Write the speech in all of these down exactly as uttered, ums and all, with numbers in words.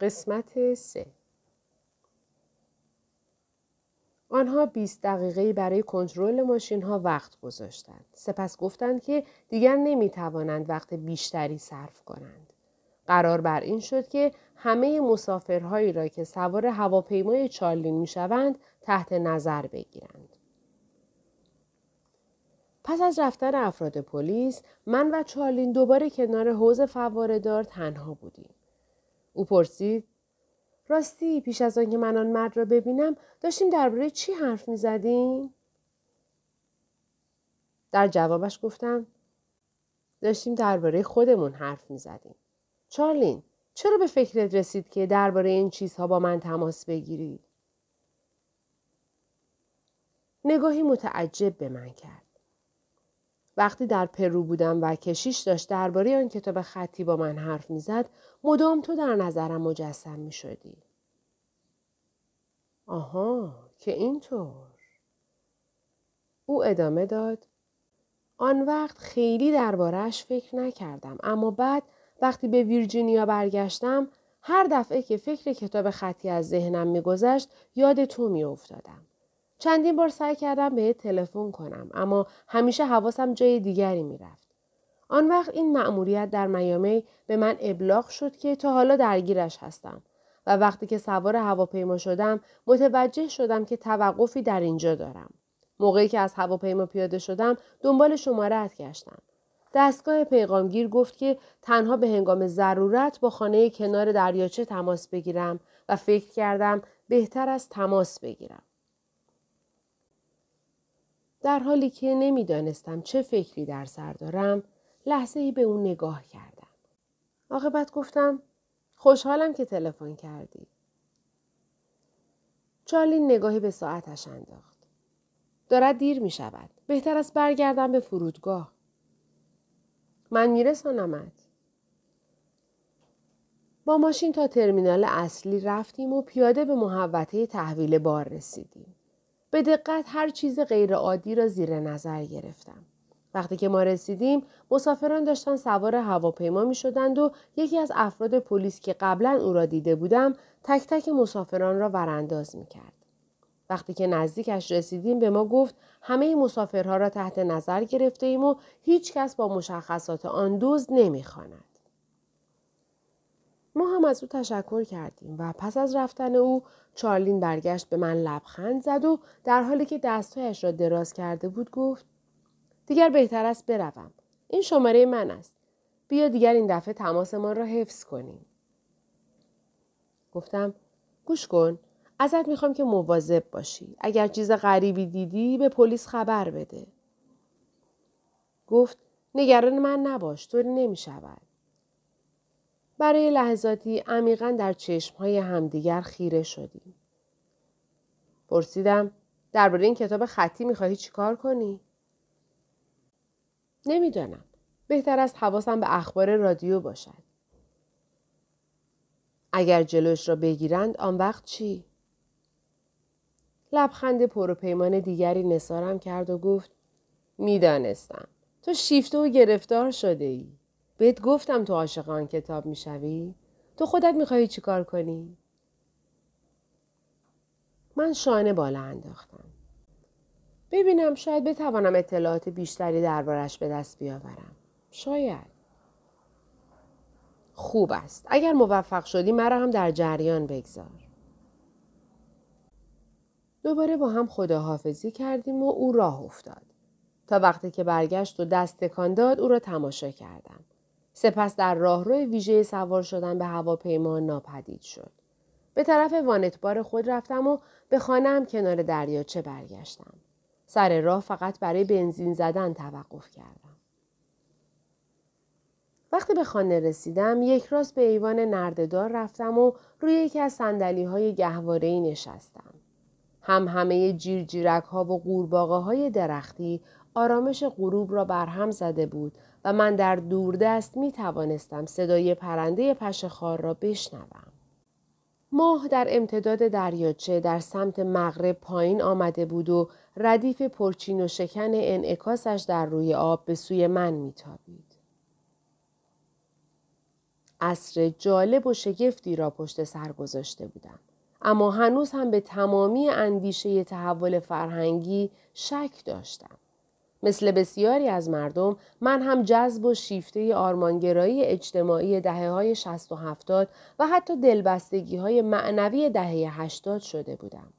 قسمت سه. آنها بیست دقیقه‌ای برای کنترل ماشین‌ها وقت گذاشتند. سپس گفتند که دیگر نمی‌توانند وقت بیشتری صرف کنند. قرار بر این شد که همه مسافرهایی را که سوار هواپیمای چارلین می‌شوند تحت نظر بگیرند. پس از رفتن افراد پلیس، من و چارلین دوباره کنار حوض فواره‌دار تنها بودیم. او پرسید: راستی پیش از آن که من آن مرد را ببینم داشتیم درباره چی حرف می زدیم؟ در جوابش گفتم داشتیم درباره خودمون حرف می زدیم. چارلین، چرا به فکرت رسید که درباره این چیزها با من تماس بگیری؟ نگاهی متعجب به من کرد. وقتی در پرو بودم و کشیش داشت درباره آن کتاب خطی با من حرف میزد، مدام تو در نظرم مجسم می شدی. آها، که اینطور. او ادامه داد. آن وقت خیلی درباره‌اش فکر نکردم، اما بعد وقتی به ویرجینیا برگشتم، هر دفعه که فکر کتاب خطی از ذهنم میگذشت، یاد تو میافتادم. چندین بار سعی کردم بهت تلفن کنم، اما همیشه حواسم جای دیگری میرفت. آن وقت این مأموریت در میامی به من ابلاغ شد که تا حالا درگیرش هستم و وقتی که سوار هواپیما شدم متوجه شدم که توقفی در اینجا دارم. موقعی که از هواپیما پیاده شدم دنبال شماره‌ات گشتم. دستگاه پیغامگیر گفت که تنها به هنگام ضرورت با خانه کنار دریاچه تماس بگیرم و فکر کردم بهتر از تماس بگیرم. در حالی که نمیدانستم چه فکری در سر دارم، لحظه‌ای به اون نگاه کردم. عاقبت گفتم خوشحالم که تلفن کردی. چارلین نگاهی به ساعتش انداخت. دارد دیر می شود. بهتر است برگردم به فرودگاه. من میرسانمت. با ماشین تا ترمینال اصلی رفتیم و پیاده به محوطه تحویل بار رسیدیم. به دقت هر چیز غیر عادی را زیر نظر گرفتم. وقتی که ما رسیدیم، مسافران داشتن سوار هواپیما می شدند و یکی از افراد پلیس که قبلا او را دیده بودم، تک تک مسافران را ورانداز می کرد. وقتی که نزدیکش رسیدیم به ما گفت همه مسافرها را تحت نظر گرفته ایم و هیچ کس با مشخصات آن دزد نمی خواند. ما هم از او تشکر کردیم و پس از رفتن او چارلین برگشت به من لبخند زد و در حالی که دستهایش را دراز کرده بود گفت دیگر بهتر است بروم. این شماره من است. بیا دیگر این دفعه تماس ما را حفظ کنیم. گفتم گوش کن. ازت میخوام که مواظب باشی. اگر چیز غریبی دیدی به پلیس خبر بده. گفت نگران من نباش. طوری نمی شود. برای لحظاتی عمیقاً در چشم‌های همدیگر خیره شدیم. پرسیدم درباره این کتاب خطی می‌خواهی چیکار کنی؟ نمی‌دانم. بهتر است حواسم به اخبار رادیو باشد. اگر جلوش را بگیرند آن وقت چی؟ لبخند پروپیمان دیگری نثارم کرد و گفت می‌دانستم. تو شیفته و گرفتار شده‌ای. بهت گفتم تو عاشق آن کتاب میشوی؟ تو خودت میخوایی چی کار کنی؟ من شانه بالا انداختم. ببینم شاید بتوانم اطلاعات بیشتری دربارش به دست بیاورم. شاید. خوب است. اگر موفق شدی مرا هم در جریان بگذار. دوباره با هم خداحافظی کردیم و او راه افتاد. تا وقتی که برگشت و دست تکان داد او را تماشا کردم. سپس در راهرو ویژه سوار شدن به هواپیما ناپدید شد. به طرف وانتبار خود رفتم و به خانه‌ام کنار دریاچه برگشتم. سر راه فقط برای بنزین زدن توقف کردم. وقتی به خانه رسیدم، یک راست به ایوان نرده‌دار رفتم و روی یکی از صندلی‌های گهواره‌ای نشستم. هم همه جیرجیرک‌ها و قورباغه‌های درختی آرامش غروب را برهم زده بود و من در دوردست می توانستم صدای پرنده پشه‌خوار را بشنوم. ماه در امتداد دریاچه در سمت مغرب پایین آمده بود و ردیف پرچین و شکن انعکاسش در روی آب به سوی من می تابید. عصر جالب و شگفتی را پشت سر گذاشته بودم. اما هنوز هم به تمامی اندیشه تحول فرهنگی شک داشتم. مثل بسیاری از مردم، من هم جذب و شیفته آرمانگرایی اجتماعی دهه‌های شصت و هفتاد و حتی دلبستگی‌های معنوی دهه هشتاد شده بودم.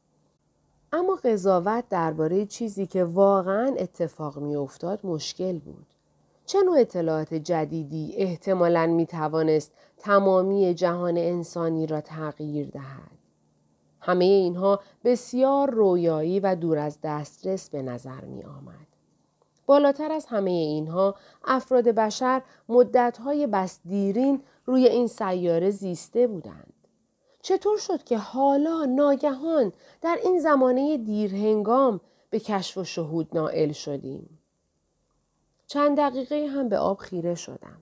اما قضاوت درباره چیزی که واقعاً اتفاق می‌افتاد مشکل بود. چه نوع اطلاعات جدیدی احتمالاً می‌توانست تمامی جهان انسانی را تغییر دهد؟ همه اینها بسیار رویایی و دور از دسترس به نظر می‌آمد. بالاتر از همه اینها، افراد بشر مدت‌های بس دیرین روی این سیاره زیسته بودند. چطور شد که حالا ناگهان در این زمانه دیرهنگام به کشف و شهود نائل شدیم؟ چند دقیقه هم به آب خیره شدم.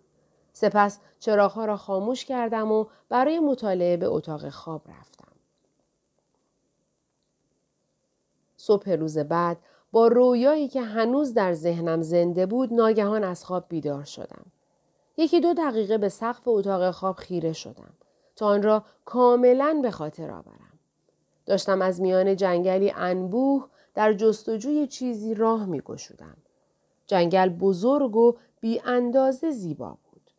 سپس چراغ‌ها را خاموش کردم و برای مطالعه به اتاق خواب رفتم. صبح روز بعد، با رویایی که هنوز در ذهنم زنده بود، ناگهان از خواب بیدار شدم. یکی دو دقیقه به سقف اتاق خواب خیره شدم تا آن را کاملاً به خاطر آورم. داشتم از میان جنگلی انبوه در جستجوی چیزی راه می‌گشودم. جنگل بزرگ و بی اندازه زیبا بود.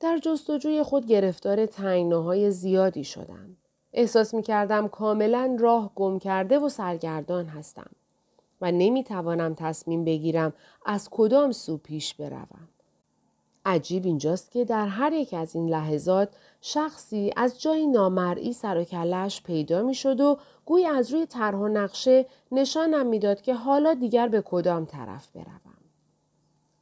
در جستجوی خود گرفتار تنگناهای زیادی شدم. احساس می‌کردم کاملاً راه گم کرده و سرگردان هستم و نمی‌توانم تصمیم بگیرم از کدام سو پیش بروم. عجیب اینجاست که در هر یک از این لحظات شخصی از جای نامرئی سر و کله‌اش پیدا می‌شد و گویی از روی طرح و نقشه نشانم می‌داد که حالا دیگر به کدام طرف بروم.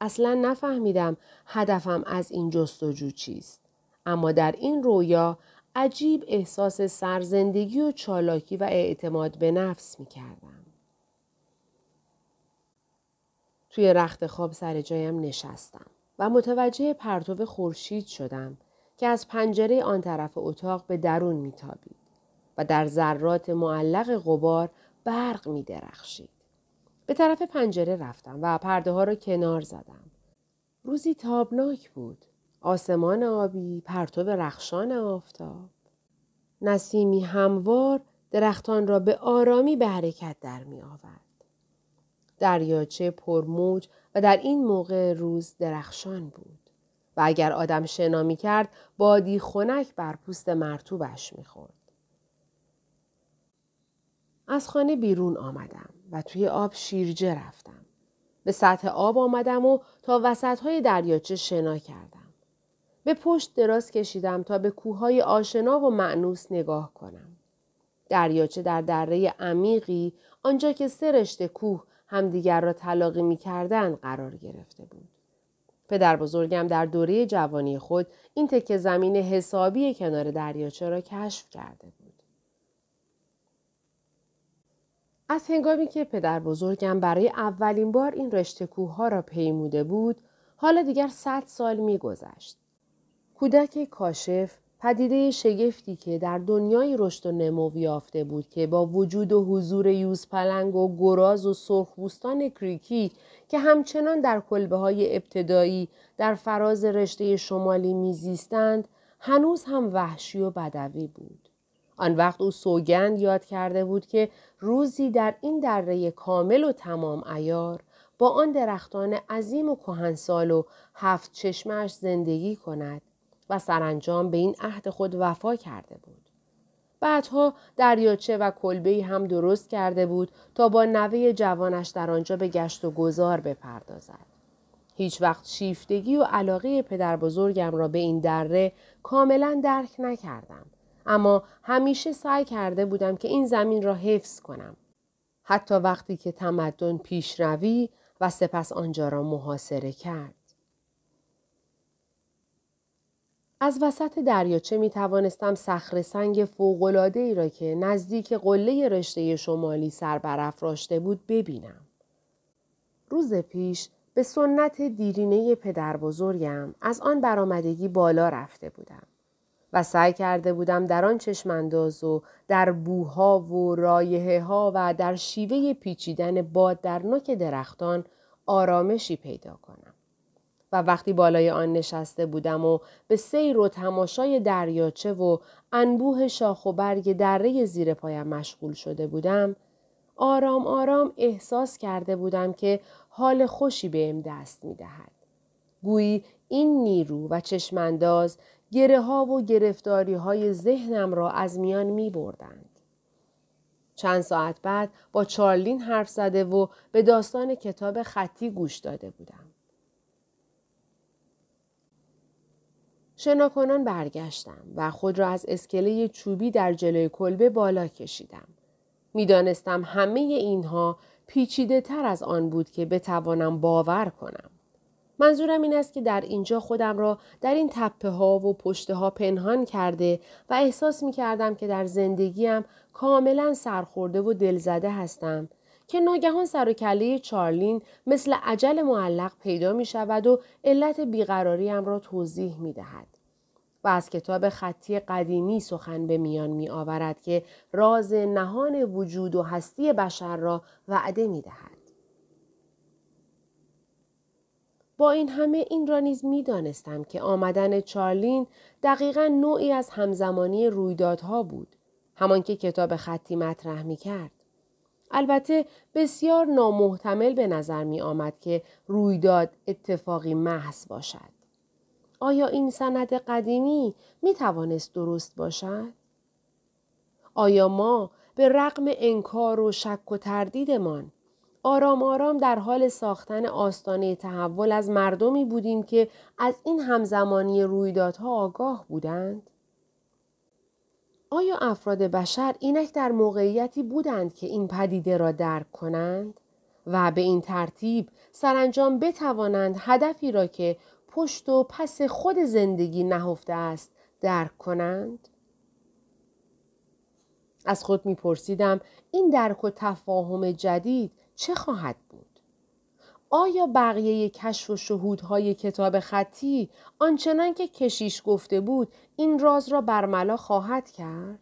اصلاً نفهمیدم هدفم از این جستجو چیست، اما در این رویا عجیب احساس سرزندگی و چالاکی و اعتماد به نفس می کردم. توی رخت خواب سر جایم نشستم و متوجه پرتو خورشید شدم که از پنجره آن طرف اتاق به درون می تابید و در ذرات معلق غبار برق می درخشید. به طرف پنجره رفتم و پرده ها را کنار زدم. روزی تابناک بود. آسمان آبی، پرتو رخشان آفتاب. نسیمی هموار درختان را به آرامی به حرکت در می آورد. دریاچه پرموج و در این موقع روز درخشان بود و اگر آدم شنا می کرد، بادی خنک بر پوست مرطوبش می خورد. از خانه بیرون آمدم و توی آب شیرجه رفتم. به سطح آب آمدم و تا وسط‌های دریاچه شنا کردم. به پشت دراز کشیدم تا به کوههای آشنا و مأنوس نگاه کنم. دریاچه در دره عمیقی، آنجا که سه رشته کوه همدیگر را تلاقی می‌کردند، قرار گرفته بود. پدر بزرگم در دوره جوانی خود این تکه زمین حسابی کنار دریاچه را کشف کرده بود. از هنگامی که پدر بزرگم برای اولین بار این رشته کوه‌ها را پیموده بود، حالا دیگر صد سال می‌گذشت. کودک کاشف، پدیده شگفتی که در دنیای رشد و نمو یافته بود که با وجود و حضور یوز پلنگ و گراز و سرخپوستان کریکی که همچنان در کلبه‌های ابتدایی در فراز رشته شمالی میزیستند، هنوز هم وحشی و بدوی بود. آن وقت او سوگند یاد کرده بود که روزی در این دره کامل و تمام عیار با آن درختان عظیم و کهنسال و هفت چشمش زندگی کند و سرانجام به این عهد خود وفا کرده بود. بعدها دریاچه و کلبه‌ای هم درست کرده بود تا با نوه جوانش در آنجا به گشت و گذار بپردازد. هیچ وقت شیفتگی و علاقه پدر بزرگم را به این دره کاملا درک نکردم، اما همیشه سعی کرده بودم که این زمین را حفظ کنم، حتی وقتی که تمدن پیشروی و سپس آنجا را محاصره کرد. از وسط دریاچه می توانستم صخره سنگ فوق‌العاده‌ای را که نزدیک قله رشته شمالی سر برافراشته بود ببینم. روز پیش به سنت دیرینه پدر بزرگم از آن برآمدگی بالا رفته بودم و سعی کرده بودم در آن چشم‌انداز و در بوها و رایحه‌ها و در شیوه پیچیدن باد در نوک درختان آرامشی پیدا کنم. و وقتی بالای آن نشسته بودم و به سیر و تماشای دریاچه و انبوه شاخ و برگ دره زیر پایم مشغول شده بودم، آرام آرام احساس کرده بودم که حال خوشی بهم دست می دهد. گویی این نیرو و چشمانداز گره ها و گرفتاری های ذهنم را از میان می بردند. چند ساعت بعد با چارلین حرف زده و به داستان کتاب خطی گوش داده بودم. شناکنان برگشتم و خود را از اسکله چوبی در جلوی کلبه بالا کشیدم. می دانستم همه اینها پیچیده تر از آن بود که بتوانم باور کنم. منظورم این است که در اینجا خودم را در این تپه ها و پشته ها پنهان کرده و احساس می کردم که در زندگیم کاملا سرخورده و دلزده هستم که ناگهان سر و کله چارلین مثل عجل معلق پیدا می شود و علت بیقراریم را توضیح می دهد و از کتاب خطی قدیمی سخن به میان می آورد که راز نهان وجود و هستی بشر را وعده می دهد. با این همه این را نیز می دانستم که آمدن چارلین دقیقاً نوعی از همزمانی رویدادها بود، همان که کتاب خطی مطرح می کرد. البته بسیار نامحتمل به نظر می آمد که رویداد اتفاقی محض باشد. آیا این سند قدیمی می توانست درست باشد؟ آیا ما به رغم انکار و شک و تردیدمان آرام آرام در حال ساختن آستانه تحول از مردمی بودیم که از این همزمانی رویدادها آگاه بودند؟ آیا افراد بشر اینک در موقعیتی بودند که این پدیده را درک کنند و به این ترتیب سرانجام بتوانند هدفی را که پشت و پس خود زندگی نهفته است درک کنند؟ از خود می‌پرسیدم این درک و تفاهم جدید چه خواهد بود؟ آیا بقیه کشف و شهودهای کتاب خطی آنچنان که کشیش گفته بود این راز را برملا خواهد کرد؟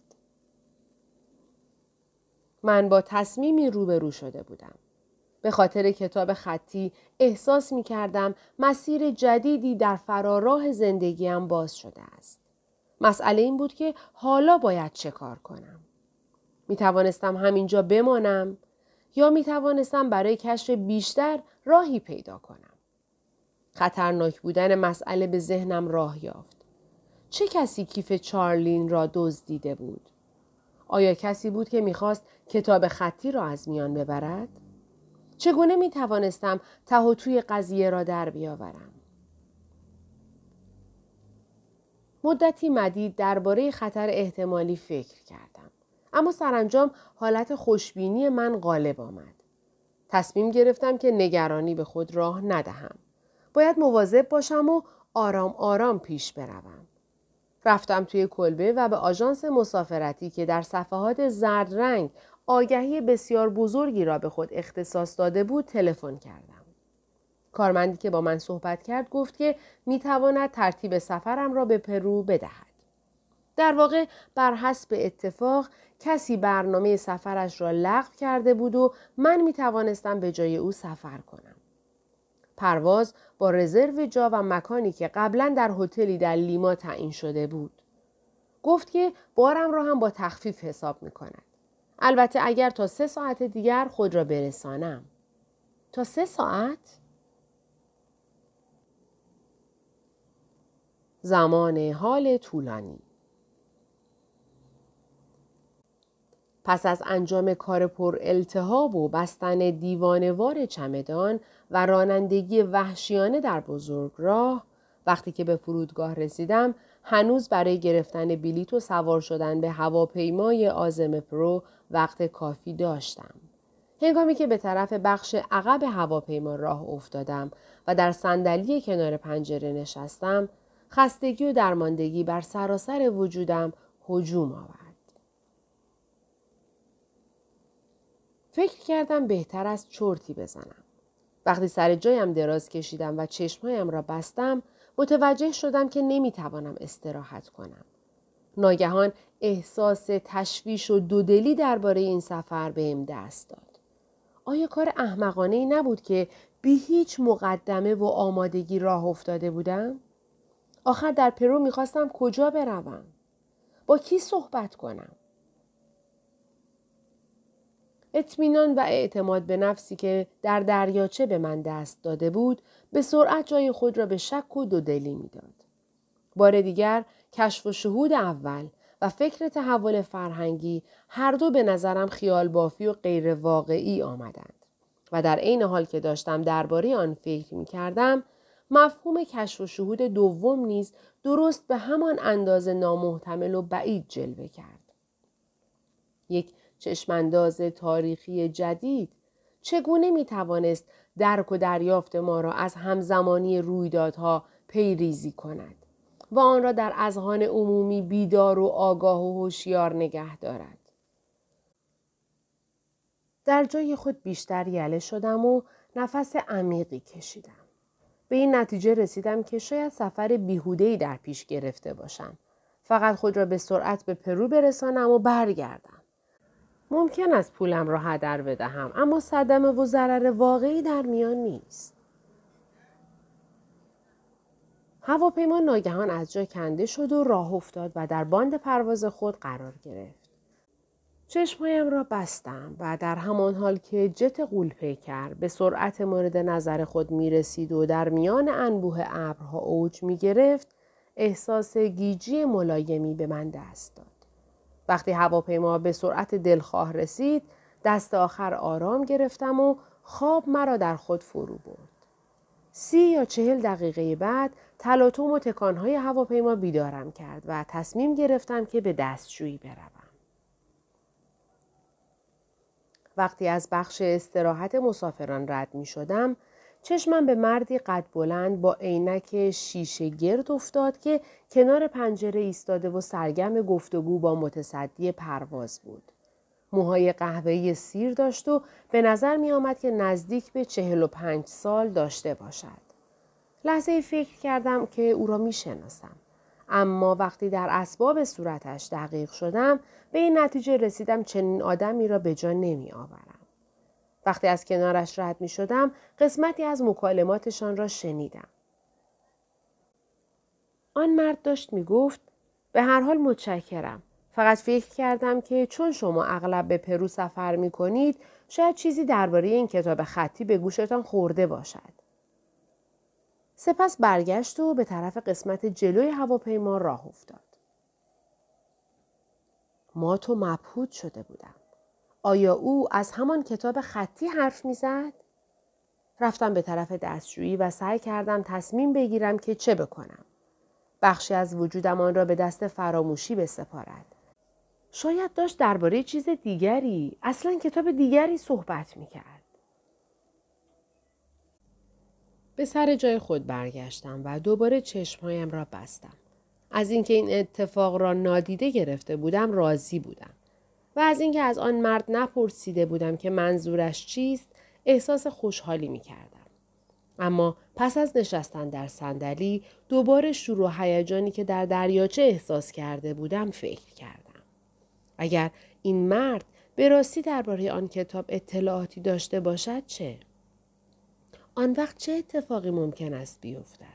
من با تصمیمی روبرو شده بودم. به خاطر کتاب خطی احساس می کردم مسیر جدیدی در فراراه زندگیم باز شده است. مسئله این بود که حالا باید چه کار کنم؟ می توانستم همینجا بمانم یا می توانستم برای کشف بیشتر راهی پیدا کنم. خطرناک بودن مسئله به ذهنم راه یافت. چه کسی کیف چارلین را دزدیده بود؟ آیا کسی بود که می خواست کتاب خطی را از میان ببرد؟ چگونه می توانستم ته و توی قضیه را در بیاورم؟ مدتی مدید درباره خطر احتمالی فکر کردم. اما سرانجام حالت خوشبینی من غالب آمد. تصمیم گرفتم که نگرانی به خود راه ندهم. باید مواظب باشم و آرام آرام پیش بروم. رفتم توی کلبه و به آژانس مسافرتی که در صفحات زرد رنگ آگهی بسیار بزرگی را به خود اختصاص داده بود تلفن کردم. کارمندی که با من صحبت کرد گفت که میتواند ترتیب سفرم را به پرو بدهد. در واقع بر حسب اتفاق کسی برنامه سفرش را لغو کرده بود و من می توانستم به جای او سفر کنم. پرواز با رزرو جا و مکانی که قبلا در هتلی در لیما تعیین شده بود. گفت که بارم را هم با تخفیف حساب می کند. البته اگر تا سه ساعت دیگر خود را برسانم. تا سه ساعت؟ زمان حال طولانی. پس از انجام کار پر التهاب و بستن دیوانوار چمدان و رانندگی وحشیانه در بزرگ راه، وقتی که به فرودگاه رسیدم، هنوز برای گرفتن بلیط و سوار شدن به هواپیمای عازم پرو وقت کافی داشتم. هنگامی که به طرف بخش عقب هواپیما راه افتادم و در صندلی کنار پنجره نشستم، خستگی و درماندگی بر سراسر وجودم هجوم آورد. فکر کردم بهتر از چرتی بزنم. وقتی سر جایم دراز کشیدم و چشمهایم را بستم، متوجه شدم که نمیتوانم استراحت کنم. ناگهان احساس تشویش و دودلی درباره این سفر بهم دست داد. آیا کار احمقانه‌ای نبود که بی هیچ مقدمه و آمادگی راه افتاده بودم؟ آخر در پرو میخواستم کجا بروم؟ با کی صحبت کنم؟ اطمینان و اعتماد به نفسی که در دریاچه به من دست داده بود به سرعت جای خود را به شک و دودلی میداد. بار دیگر کشف و شهود اول و فکر تحول فرهنگی هر دو به نظرم خیال بافی و غیر واقعی آمدند و در عین حال که داشتم درباره آن فکر می کردم مفهوم کشف و شهود دوم نیز درست به همان اندازه نامحتمل و بعید جلوه کرد. یک چشمانداز تاریخی جدید چگونه می توانست درک و دریافت ما را از همزمانی رویدادها پیریزی کند و آن را در اذهان عمومی بیدار و آگاه و هوشیار نگه دارد؟ در جای خود بیشتر یله شدم و نفس عمیقی کشیدم. به این نتیجه رسیدم که شاید سفر بیهوده‌ای در پیش گرفته باشم. فقط خود را به سرعت به پرو برسانم و برگردم. ممکن است پولم را هدر بدهم، اما صدمه و ضرر واقعی در میان نیست. هواپیما ناگهان از جا کنده شد و راه افتاد و در باند پرواز خود قرار گرفت. چشمهایم را بستم و در همان حال که جت غول‌پیکر به سرعت مورد نظر خود می رسید و در میان انبوه ابرها اوج می گرفت، احساس گیجی ملایمی به من دست داد. وقتی هواپیما به سرعت دلخواه رسید، دست آخر آرام گرفتم و خواب مرا در خود فرو برد. سی یا چهل دقیقه بعد، تلاطم و تکانهای هواپیما بیدارم کرد و تصمیم گرفتم که به دستشویی بروم. وقتی از بخش استراحت مسافران رد می شدم، چشمم به مردی قد بلند با عینک شیشه گرد افتاد که کنار پنجره ایستاده و سرگرم گفتگو با متصدی پرواز بود. موهای قهوه‌ای سیر داشت و به نظر می آمد که نزدیک به چهل و پنج سال داشته باشد. لحظه فکر کردم که او را می شناسم. اما وقتی در اسباب صورتش دقیق شدم به این نتیجه رسیدم چنین آدمی را به جا نمی آورم. وقتی از کنارش رد می شدم قسمتی از مکالماتشان را شنیدم. آن مرد داشت می گفت به هر حال متشکرم. فقط فکر کردم که چون شما اغلب به پرو سفر می کنید شاید چیزی درباره این کتاب خطی به گوشتان خورده باشد. سپس برگشت و به طرف قسمت جلوی هواپیما راه افتاد. مات و مبهوت شده بودم. آیا او از همان کتاب خطی حرف میزد؟ رفتم به طرف دستشویی و سعی کردم تصمیم بگیرم که چه بکنم. بخشی از وجودم آن را به دست فراموشی بسپارد. شاید داشت درباره چیز دیگری، اصلا کتاب دیگری صحبت میکرد. به سر جای خود برگشتم و دوباره چشمهایم را بستم. از اینکه این اتفاق را نادیده گرفته بودم راضی بودم و از اینکه از آن مرد نپرسیده بودم که منظورش چیست احساس خوشحالی می کردم. اما پس از نشستن در صندلی دوباره شروع هیجانی که در دریاچه احساس کرده بودم فکر کردم. اگر این مرد به راستی درباره آن کتاب اطلاعاتی داشته باشد چه؟ آن وقت چه اتفاقی ممکن است بیفتد؟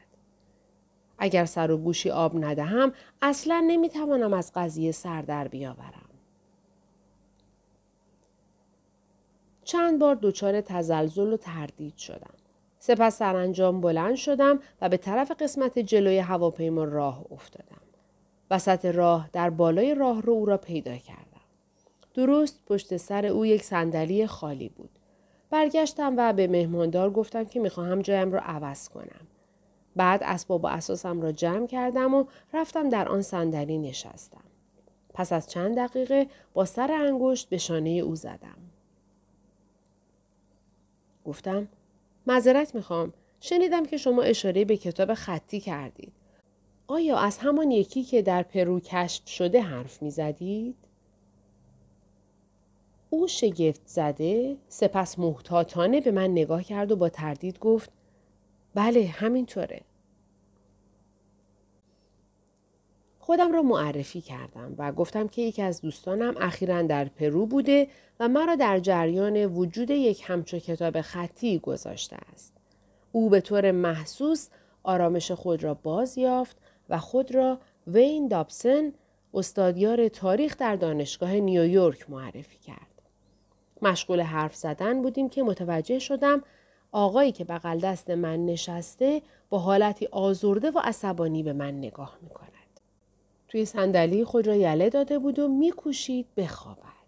اگر سر و گوشی آب ندهم، اصلاً نمیتوانم از قضیه سر در بیاورم. چند بار دچار تزلزل و تردید شدم. سپس سرانجام بلند شدم و به طرف قسمت جلوی هواپیما راه افتادم. وسط راه در بالای راهرو او را پیدا کردم. درست پشت سر او یک صندلی خالی بود. برگشتم و به مهماندار گفتم که میخواهم جایم را عوض کنم. بعد اسباب و اساسم را جمع کردم و رفتم در آن صندلی نشستم. پس از چند دقیقه با سر انگشت به شانه او زدم. گفتم معذرت میخوام. شنیدم که شما اشاره به کتاب خطی کردید. آیا از همان یکی که در پرو کشف شده حرف میزدید؟ او شگفت زده سپس محتاطانه به من نگاه کرد و با تردید گفت بله همینطوره. خودم را معرفی کردم و گفتم که یکی از دوستانم اخیراً در پرو بوده و مرا در جریان وجود یک همچو کتاب خطی گذاشته است. او به طور محسوس آرامش خود را باز یافت و خود را وین دابسن، استادیار تاریخ در دانشگاه نیویورک، معرفی کرد. مشغول حرف زدن بودیم که متوجه شدم آقایی که بغل دست من نشسته با حالتی آزرده و عصبانی به من نگاه می‌کند. توی صندلی خود را یله داده بود و می‌کوشید بخوابد.